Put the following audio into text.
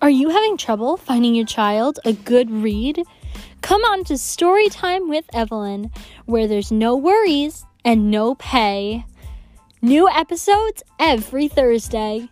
Are you having trouble finding your child a good read? Come on to Storytime with Evelyn, where there's no worries and no pay. New episodes every Thursday.